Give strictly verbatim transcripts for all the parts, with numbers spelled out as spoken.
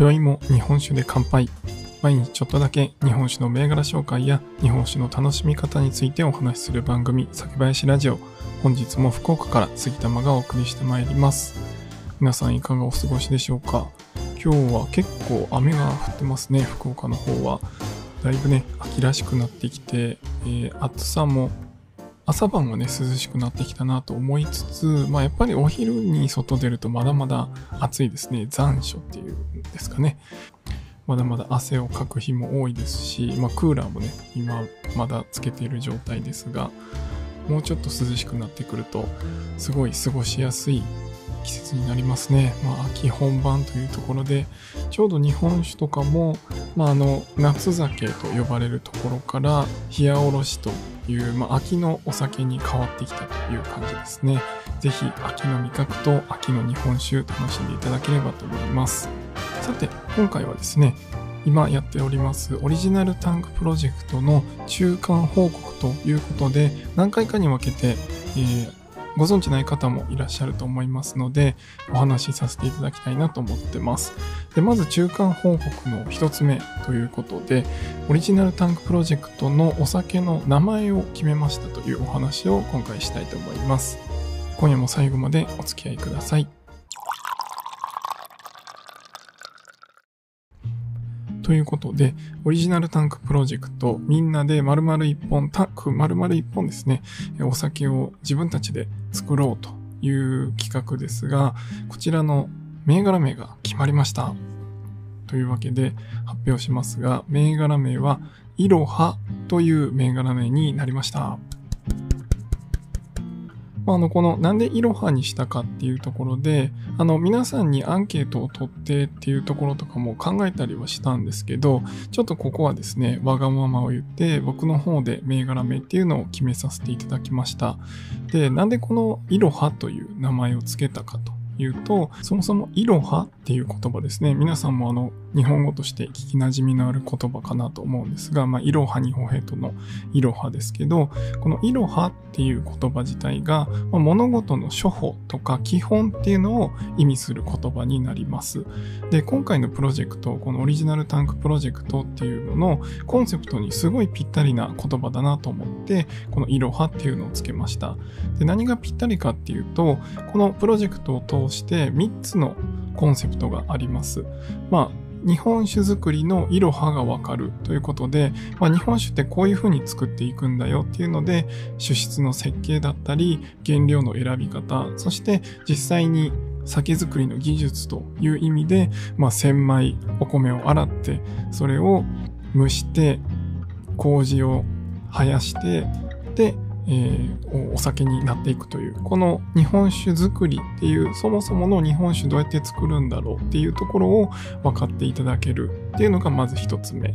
今宵も日本酒で乾杯。毎日ちょっとだけ日本酒の銘柄紹介や日本酒の楽しみ方についてお話しする番組、酒林ラジオ。本日も福岡から杉玉がお送りしてまいります。皆さんいかがお過ごしでしょうか。今日は結構雨が降ってますね。福岡の方はだいぶね秋らしくなってきて、えー、暑さも朝晩はね涼しくなってきたなと思いつつ、まあやっぱりお昼に外出るとまだまだ暑いですね。残暑っていうんですかね。まだまだ汗をかく日も多いですし、まあ、クーラーもね今まだつけている状態ですが、もうちょっと涼しくなってくるとすごい過ごしやすい季節になりますね。まあ、秋本番というところで、ちょうど日本酒とかも、まあ、あの夏酒と呼ばれるところから冷やおろしという、まあ、秋のお酒に変わってきたという感じですね。ぜひ秋の味覚と秋の日本酒楽しんでいただければと思います。さて今回はですね、今やっておりますオリジナルタンクプロジェクトの中間報告ということで、何回かに分けて、えー、ご存知ない方もいらっしゃると思いますのでお話しさせていただきたいなと思ってます。でまず中間報告の一つ目ということで、オリジナルタンクプロジェクトのお酒の名前を決めましたというお話を今回したいと思います。今夜も最後までお付き合いください。ということで、オリジナルタンクプロジェクト、みんなで丸々一本、タンク丸々一本ですね、お酒を自分たちで作ろうという企画ですが、こちらの銘柄名が決まりました。というわけで発表しますが、銘柄名はイロハという銘柄名になりました。あのこのなんでイロハにしたかっていうところで、あの皆さんにアンケートを取ってっていうところとかも考えたりはしたんですけど、ちょっとここはですねわがままを言って僕の方で銘柄名っていうのを決めさせていただきました。でなんでこのイロハという名前をつけたかというと、そもそもイロハっていう言葉ですね、皆さんもあの日本語として聞きなじみのある言葉かなと思うんですが、まあ、イロハニホヘトのイロハですけど、このイロハっていう言葉自体が、まあ、物事の初歩とか基本っていうのを意味する言葉になります。で今回のプロジェクト、このオリジナルタンクプロジェクトっていうののコンセプトにすごいぴったりな言葉だなと思って、このイロハっていうのをつけました。で何がぴったりかっていうと、このプロジェクトを通してみっつのコンセプトがあります。まあ日本酒作りのイロハがわかるということで、まあ、日本酒ってこういう風に作っていくんだよっていうので、酒質の設計だったり原料の選び方、そして実際に酒造りの技術という意味で、まあ、千枚お米を洗ってそれを蒸して麹を生やしてで、えー、お酒になっていくという、この日本酒作りっていう、そもそもの日本酒どうやって作るんだろうっていうところを分かっていただけるっていうのがまず一つ目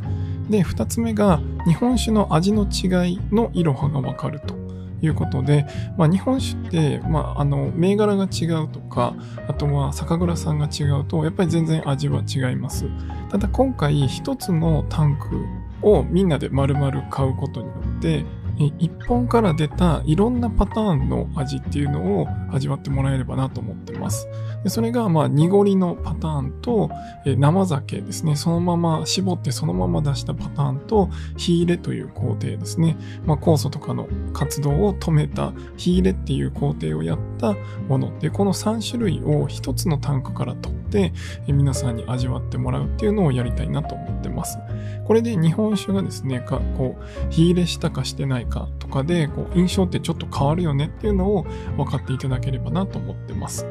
で、二つ目が日本酒の味の違いのイロハが分かるということで、まあ、日本酒って、まあ、あの銘柄が違うとか、あとは酒蔵さんが違うとやっぱり全然味は違います。ただ今回一つのタンクをみんなで丸々買うことによって、一本から出たいろんなパターンの味っていうのを味わってもらえればなと思ってます。でそれがまあ濁りのパターンと、え生酒ですね、そのまま絞ってそのまま出したパターンと、火入れという工程ですね、まあ、酵素とかの活動を止めた火入れっていう工程をやったもので、このさんしゅるいをひとつのタンクから取って皆さんに味わってもらうっていうのをやりたいなと思ってます。これで日本酒がですねかこう火入れしたかしてないかとかで、こう印象ってちょっと変わるよねっていうのを分かっていただければなと思ってます。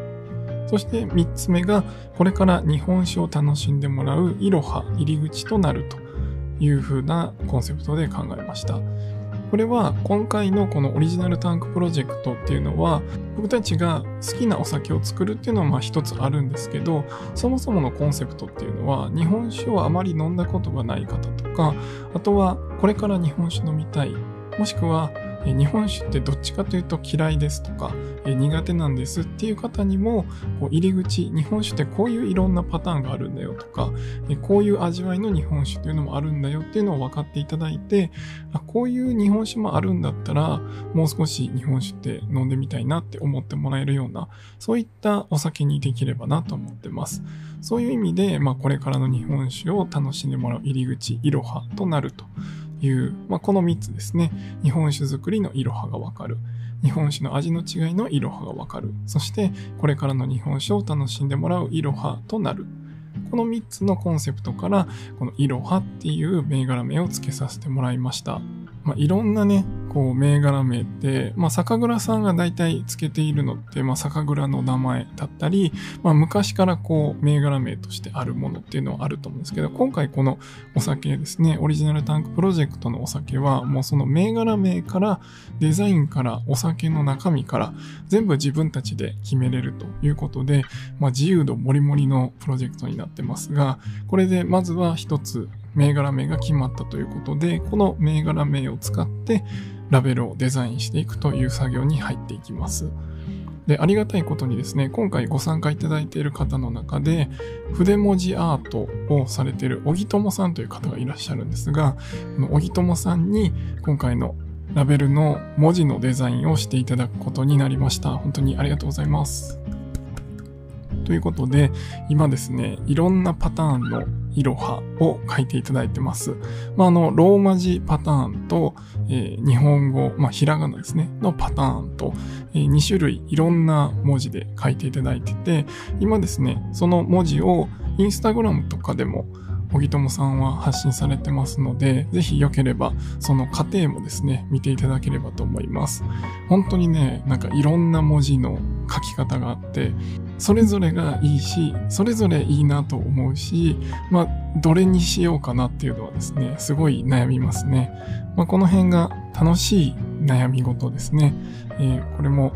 そしてみっつめが、これから日本酒を楽しんでもらうイロハ入り口となるという風なコンセプトで考えました。これは今回のこのオリジナルタンクプロジェクトっていうのは、僕たちが好きなお酒を作るっていうのはまあ一つあるんですけど、そもそものコンセプトっていうのは、日本酒をあまり飲んだことがない方とか、あとはこれから日本酒飲みたい、もしくは日本酒ってどっちかというと嫌いですとか苦手なんですっていう方にも、こう入り口、日本酒ってこういういろんなパターンがあるんだよとか、こういう味わいの日本酒というのもあるんだよっていうのを分かっていただいて、あ、こういう日本酒もあるんだったらもう少し日本酒って飲んでみたいなって思ってもらえるような、そういったお酒にできればなと思ってます。そういう意味で、まあ、これからの日本酒を楽しんでもらう入り口、いろはとなるという、まあ、このみっつですね。日本酒作りのいろはがわかる、日本酒の味の違いのいろはがわかる、そしてこれからの日本酒を楽しんでもらういろはとなる、このみっつのコンセプトからこのいろはっていう銘柄名を付けさせてもらいました。まあ、いろんなね、こう銘柄名って、まあ、酒蔵さんが大体つけているのって、まあ、酒蔵の名前だったり、まあ、昔からこう銘柄名としてあるものっていうのはあると思うんですけど、今回このお酒ですね、オリジナルタンクプロジェクトのお酒はもうその銘柄名からデザインからお酒の中身から全部自分たちで決めれるということで、まあ、自由度もりもりのプロジェクトになってますが、これでまずは一つ銘柄名が決まったということで、この銘柄名を使ってラベルをデザインしていくという作業に入っていきます。で、ありがたいことにですね、今回ご参加いただいている方の中で筆文字アートをされている小木友さんという方がいらっしゃるんですが、この小木友さんに今回のラベルの文字のデザインをしていただくことになりました。本当にありがとうございます。ということで、今ですね、いろんなパターンのイロハを書いていただいてます。まあ、あのローマ字パターンと、えー、日本語、まあ、ひらがなですねのパターンと、えー、にしゅるいいろんな文字で書いていただいてて、今ですね、その文字をインスタグラムとかでも小木友さんは発信されてますので、ぜひよければその過程もですね見ていただければと思います。本当にね、なんかいろんな文字の書き方があって、それぞれがいいし、それぞれいいなと思うし、まあどれにしようかなっていうのはですね、すごい悩みますね。まあ、この辺が楽しい悩み事ですね。えー、これも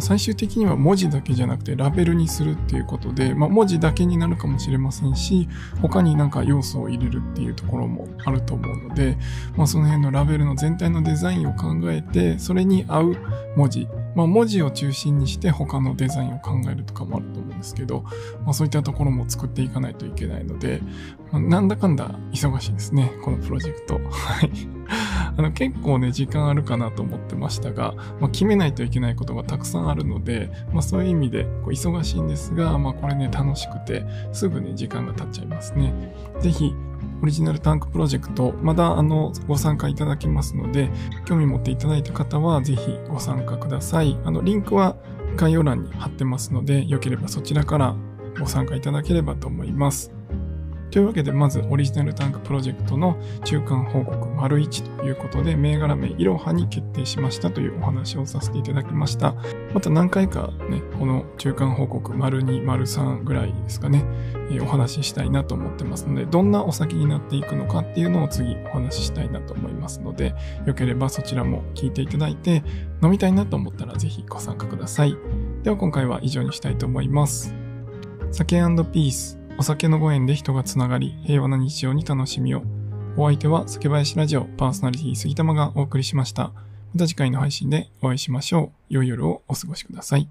最終的には文字だけじゃなくてラベルにするっていうことで、まあ、文字だけになるかもしれませんし、他になんか要素を入れるっていうところもあると思うので、まあ、その辺のラベルの全体のデザインを考えて、それに合う文字、まあ、文字を中心にして他のデザインを考えるとかもあると思うんですけど、まあ、そういったところも作っていかないといけないので、まあ、なんだかんだ忙しいですね、このプロジェクト。はい。あの結構ね、時間あるかなと思ってましたが、まあ、決めないといけないことがたくさんあるので、まあ、そういう意味でこう忙しいんですが、まあ、これね、楽しくてすぐね時間が経っちゃいますね。ぜひオリジナルタンクプロジェクト、まだあのご参加いただけますので、興味持っていただいた方はぜひご参加ください。あのリンクは概要欄に貼ってますので、よければそちらからご参加いただければと思います。というわけで、まずオリジナルタンクプロジェクトの中間報告まるいちということで、銘柄名いろはに決定しましたというお話をさせていただきました。また何回かね、この中間報告まるに、まるさんぐらいですかね、えー、お話ししたいなと思ってますので、どんなお酒になっていくのかっていうのを次お話ししたいなと思いますので、よければそちらも聞いていただいて、飲みたいなと思ったらぜひご参加ください。では今回は以上にしたいと思います。酒&ピース、お酒のご縁で人がつながり、平和な日常に楽しみを。お相手は酒林ラジオパーソナリティ杉玉がお送りしました。また次回の配信でお会いしましょう。良い夜をお過ごしください。